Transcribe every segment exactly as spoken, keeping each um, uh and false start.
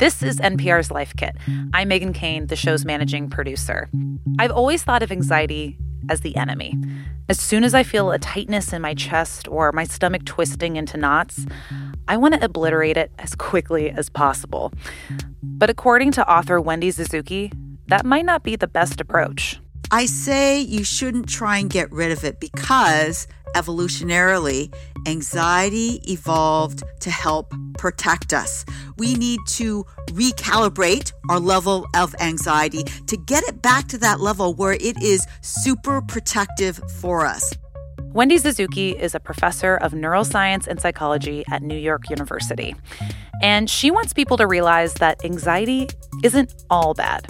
This is N P R's Life Kit. I'm Megan Kane, the show's managing producer. I've always thought of anxiety as the enemy. As soon as I feel a tightness in my chest or my stomach twisting into knots, I want to obliterate it as quickly as possible. But according to author Wendy Suzuki, that might not be the best approach. I say you shouldn't try and get rid of it because evolutionarily, anxiety evolved to help protect us. We need to recalibrate our level of anxiety to get it back to that level where it is super protective for us. Wendy Suzuki is a professor of neuroscience and psychology at New York University, and she wants people to realize that anxiety isn't all bad.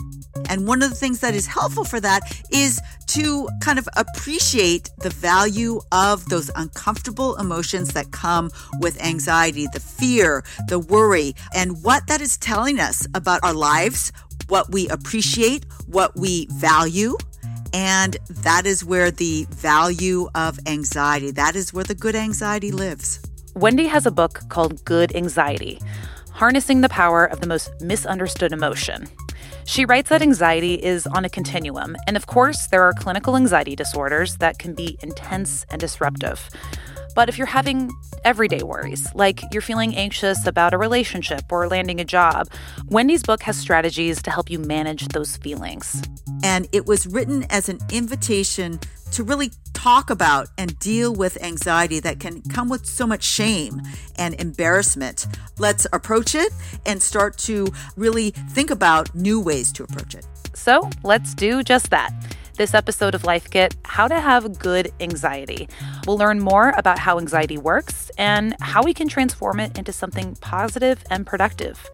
And one of the things that is helpful for that is to kind of appreciate the value of those uncomfortable emotions that come with anxiety, the fear, the worry, and what that is telling us about our lives, what we appreciate, what we value. And that is where the value of anxiety, that is where the good anxiety lives. Wendy has a book called Good Anxiety: Harnessing the Power of the Most Misunderstood Emotion. She writes that anxiety is on a continuum, and of course, there are clinical anxiety disorders that can be intense and disruptive. But if you're having everyday worries, like you're feeling anxious about a relationship or landing a job, Wendy's book has strategies to help you manage those feelings. And it was written as an invitation to really talk about and deal with anxiety that can come with so much shame and embarrassment. Let's approach it and start to really think about new ways to approach it. So let's do just that. This episode of Life Kit, How to Have Good Anxiety. We'll learn more about how anxiety works and how we can transform it into something positive and productive.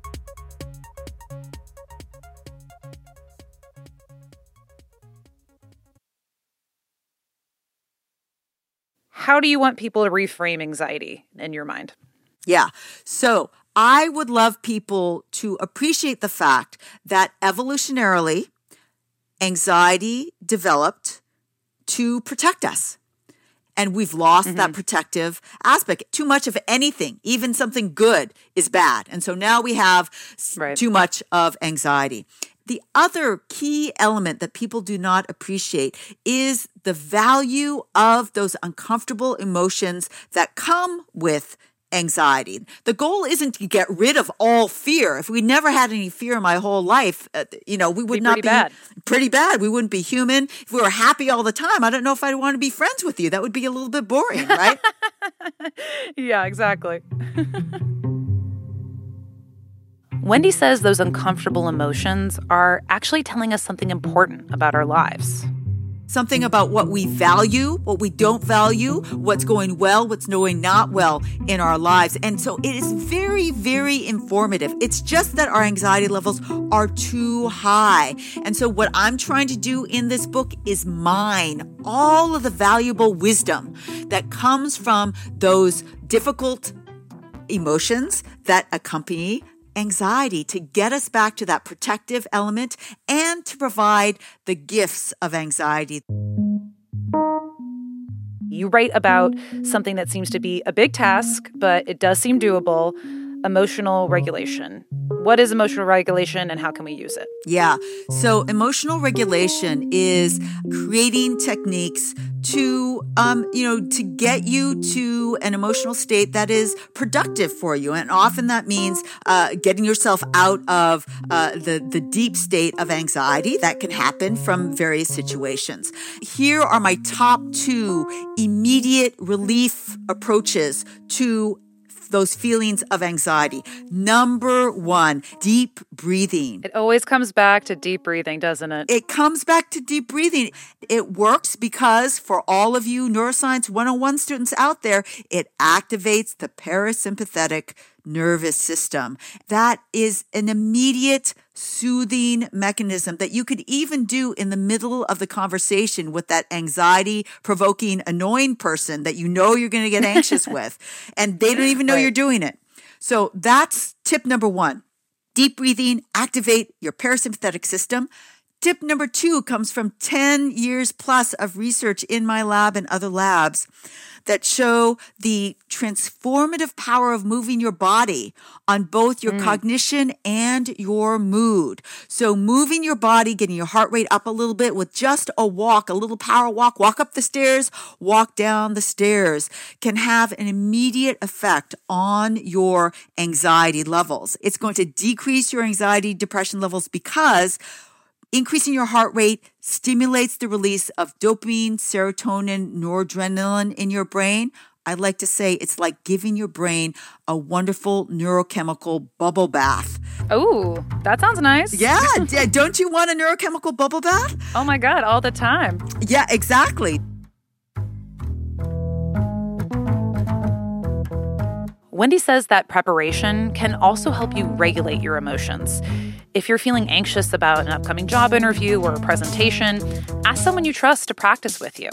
How do you want people to reframe anxiety in your mind? Yeah. So I would love people to appreciate the fact that evolutionarily, anxiety developed to protect us. And we've lost mm-hmm. that protective aspect. Too much of anything, even something good, is bad. And so now we have right. too much of anxiety. The other key element that people do not appreciate is the value of those uncomfortable emotions that come with anxiety. The goal isn't to get rid of all fear. If we never had any fear in my whole life, uh, you know, we would be not be bad. pretty bad. We wouldn't be human. If we were happy all the time, I don't know if I'd want to be friends with you. That would be a little bit boring, right? Yeah, exactly. Wendy says those uncomfortable emotions are actually telling us something important about our lives. Something about what we value, what we don't value, what's going well, what's going not well in our lives. And so it is very, very informative. It's just that our anxiety levels are too high. And so what I'm trying to do in this book is mine all of the valuable wisdom that comes from those difficult emotions that accompany anxiety to get us back to that protective element and to provide the gifts of anxiety. You write about something that seems to be a big task, but it does seem doable: emotional regulation. What is emotional regulation and how can we use it? Yeah. So emotional regulation is creating techniques to, um, you know, to get you to an emotional state that is productive for you. And often that means uh, getting yourself out of uh, the, the deep state of anxiety that can happen from various situations. Here are my top two immediate relief approaches to those feelings of anxiety. Number one, deep breathing. It always comes back to deep breathing, doesn't it? It comes back to deep breathing. It works because for all of you neuroscience one oh one students out there, it activates the parasympathetic nervous system. That is an immediate soothing mechanism that you could even do in the middle of the conversation with that anxiety-provoking, annoying person that you know you're going to get anxious with, and they don't even know right. you're doing it. So that's tip number one. Deep breathing, activate your parasympathetic system. Tip number two comes from ten years plus of research in my lab and other labs that show the transformative power of moving your body on both your mm. cognition and your mood. So moving your body, getting your heart rate up a little bit with just a walk, a little power walk, walk up the stairs, walk down the stairs, can have an immediate effect on your anxiety levels. It's going to decrease your anxiety, depression levels because increasing your heart rate stimulates the release of dopamine, serotonin, noradrenaline in your brain. I like to say it's like giving your brain a wonderful neurochemical bubble bath. Oh, that sounds nice. Yeah. Don't you want a neurochemical bubble bath? Oh my God, all the time. Yeah, exactly. Wendy says that preparation can also help you regulate your emotions. If you're feeling anxious about an upcoming job interview or a presentation, ask someone you trust to practice with you.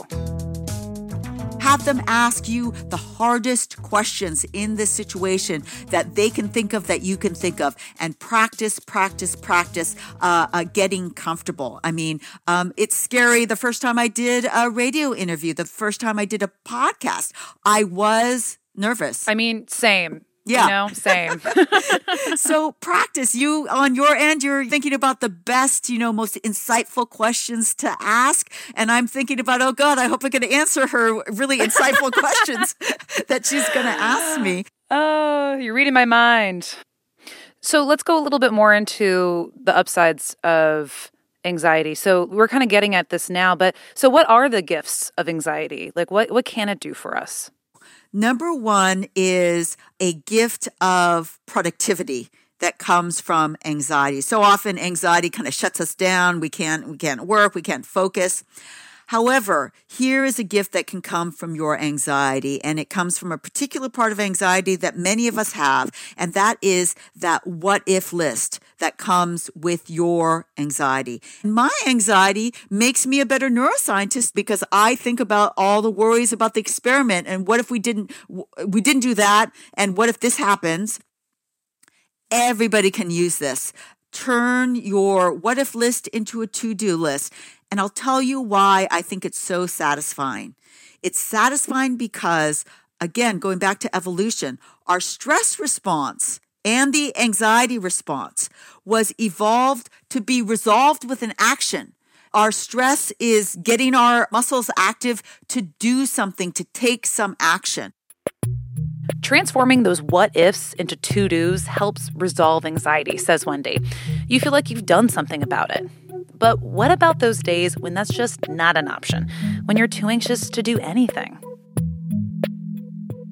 Have them ask you the hardest questions in this situation that they can think of, that you can think of, and practice, practice, practice uh, uh, getting comfortable. I mean, um, it's scary. The first time I did a radio interview, the first time I did a podcast, I was nervous. I mean, same. Yeah. You know, same. So practice. You, on your end, you're thinking about the best, you know, most insightful questions to ask. And I'm thinking about, oh God, I hope I can answer her really insightful questions that she's going to ask me. Oh, you're reading my mind. So let's go a little bit more into the upsides of anxiety. So we're kind of getting at this now, but so what are the gifts of anxiety? Like what, what can it do for us? Number one is a gift of productivity that comes from anxiety. So often anxiety kind of shuts us down. We can't, we can't work. We can't focus. However, here is a gift that can come from your anxiety, and it comes from a particular part of anxiety that many of us have, and that is that what-if list that comes with your anxiety. My anxiety makes me a better neuroscientist because I think about all the worries about the experiment and what if we didn't, we didn't do that, and what if this happens? Everybody can use this. Turn your what-if list into a to-do list. And I'll tell you why I think it's so satisfying. It's satisfying because, again, going back to evolution, our stress response and the anxiety response was evolved to be resolved with an action. Our stress is getting our muscles active to do something, to take some action. Transforming those what-ifs into to-dos helps resolve anxiety, says Wendy. You feel like you've done something about it. But what about those days when that's just not an option, when you're too anxious to do anything?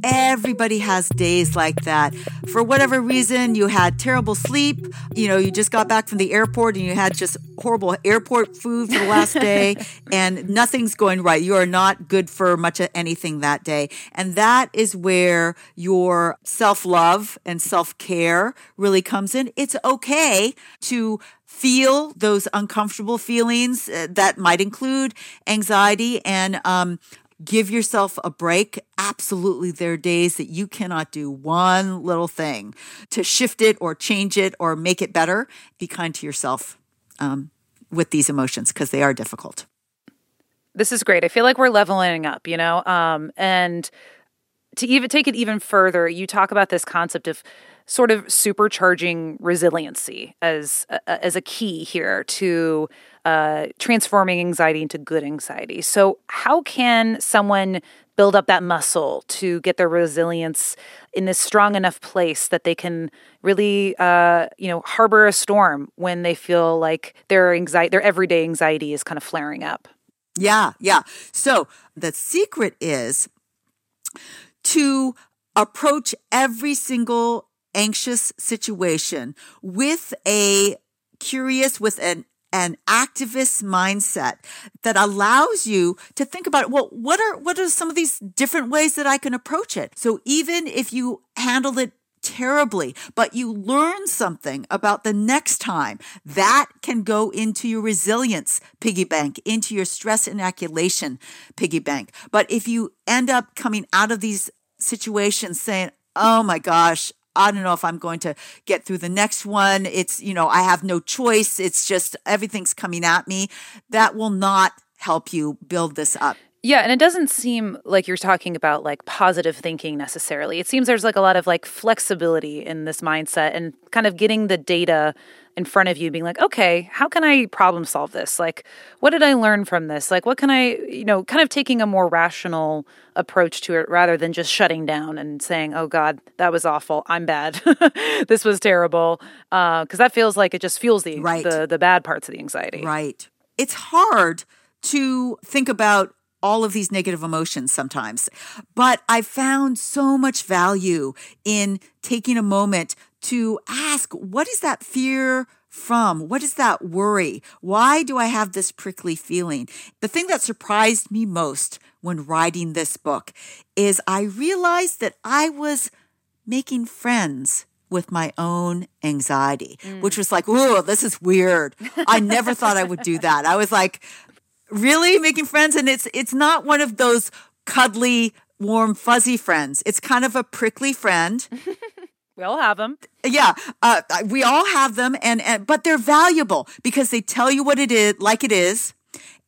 Everybody has days like that. For whatever reason, you had terrible sleep. You know, you just got back from the airport and you had just horrible airport food for the last day and nothing's going right. You are not good for much of anything that day. And that is where your self-love and self-care really comes in. It's okay to feel those uncomfortable feelings that might include anxiety and, um, give yourself a break. Absolutely, there are days that you cannot do one little thing to shift it or change it or make it better. Be kind to yourself um, with these emotions because they are difficult. This is great. I feel like we're leveling up, you know? Um, and to even take it even further, you talk about this concept of sort of supercharging resiliency as a, as a key here to uh, transforming anxiety into good anxiety. So how can someone build up that muscle to get their resilience in this strong enough place that they can really, uh, you know, harbor a storm when they feel like their anxiety, their everyday anxiety is kind of flaring up? Yeah, yeah. So the secret is to approach every single anxious situation with a curious, with an, an activist mindset that allows you to think about, well, what are, what are some of these different ways that I can approach it? So even if you handle it terribly, but you learn something about the next time, that can go into your resilience piggy bank, into your stress inoculation piggy bank. But if you end up coming out of these situations saying, oh my gosh, I don't know if I'm going to get through the next one. It's, you know, I have no choice. It's just everything's coming at me. That will not help you build this up. Yeah, and it doesn't seem like you're talking about like positive thinking necessarily. It seems there's like a lot of like flexibility in this mindset and kind of getting the data in front of you being like, okay, how can I problem solve this? Like, what did I learn from this? Like, what can I, you know, kind of taking a more rational approach to it rather than just shutting down and saying, oh God, that was awful. I'm bad. This was terrible. Uh, 'cause that feels like it just fuels the, right. the the bad parts of the anxiety. Right. It's hard to think about all of these negative emotions sometimes. But I found so much value in taking a moment to ask, what is that fear from? What is that worry? Why do I have this prickly feeling? The thing that surprised me most when writing this book is I realized that I was making friends with my own anxiety, mm. which was like, oh, this is weird. I never thought I would do that. I was like, really making friends? And it's it's not one of those cuddly, warm, fuzzy friends. It's kind of a prickly friend. We all have them. Yeah, uh, we all have them, and, and but they're valuable because they tell you what it is, like it is,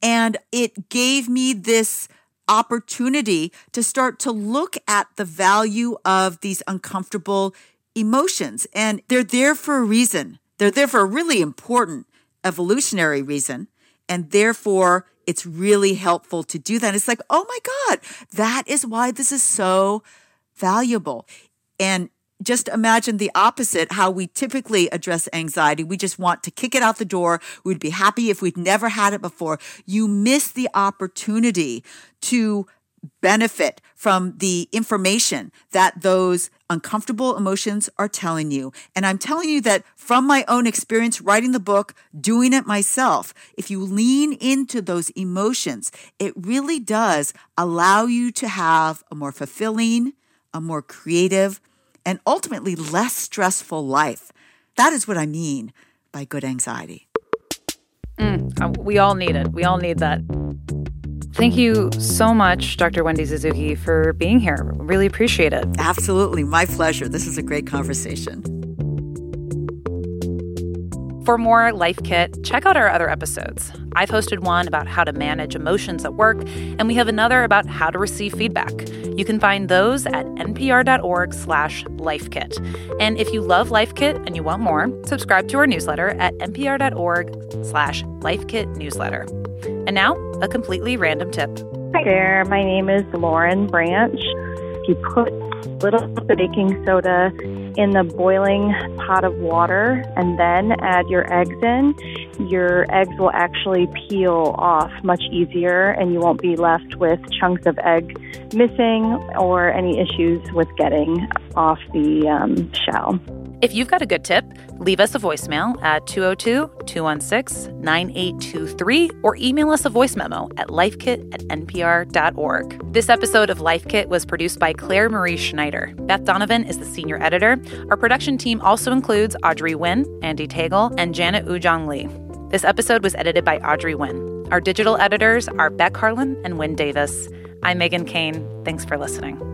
and it gave me this opportunity to start to look at the value of these uncomfortable emotions, and they're there for a reason. They're there for a really important evolutionary reason, and therefore it's really helpful to do that. It's like, oh my God, that is why this is so valuable. And just imagine the opposite, how we typically address anxiety. We just want to kick it out the door. We'd be happy if we'd never had it before. You miss the opportunity to benefit from the information that those uncomfortable emotions are telling you. And I'm telling you that from my own experience writing the book, doing it myself, if you lean into those emotions, it really does allow you to have a more fulfilling, a more creative, and ultimately less stressful life. That is what I mean by good anxiety. Mm, we all need it. We all need that. Thank you so much, Doctor Wendy Suzuki, for being here. Really appreciate it. Absolutely. My pleasure. This is a great conversation. For more Life Kit, check out our other episodes. I've hosted one about how to manage emotions at work, and we have another about how to receive feedback. You can find those at npr.org slash lifekit. And if you love Life Kit and you want more, subscribe to our newsletter at npr.org slash lifekit newsletter. And now, a completely random tip. Hi there, my name is Lauren Branch. If you put a little baking soda in the boiling pot of water and then add your eggs in, your eggs will actually peel off much easier and you won't be left with chunks of egg missing or any issues with getting off the um, shell. If you've got a good tip, leave us a voicemail at two oh two, two one six, nine eight two three or email us a voice memo at lifekit at npr.org. This episode of Life Kit was produced by Claire Marie Schneider. Beth Donovan is the senior editor. Our production team also includes Audrey Nguyen, Andy Tagle, and Janet Ujong Lee. This episode was edited by Audrey Nguyen. Our digital editors are Beck Harlan and Wynn Davis. I'm Megan Kane. Thanks for listening.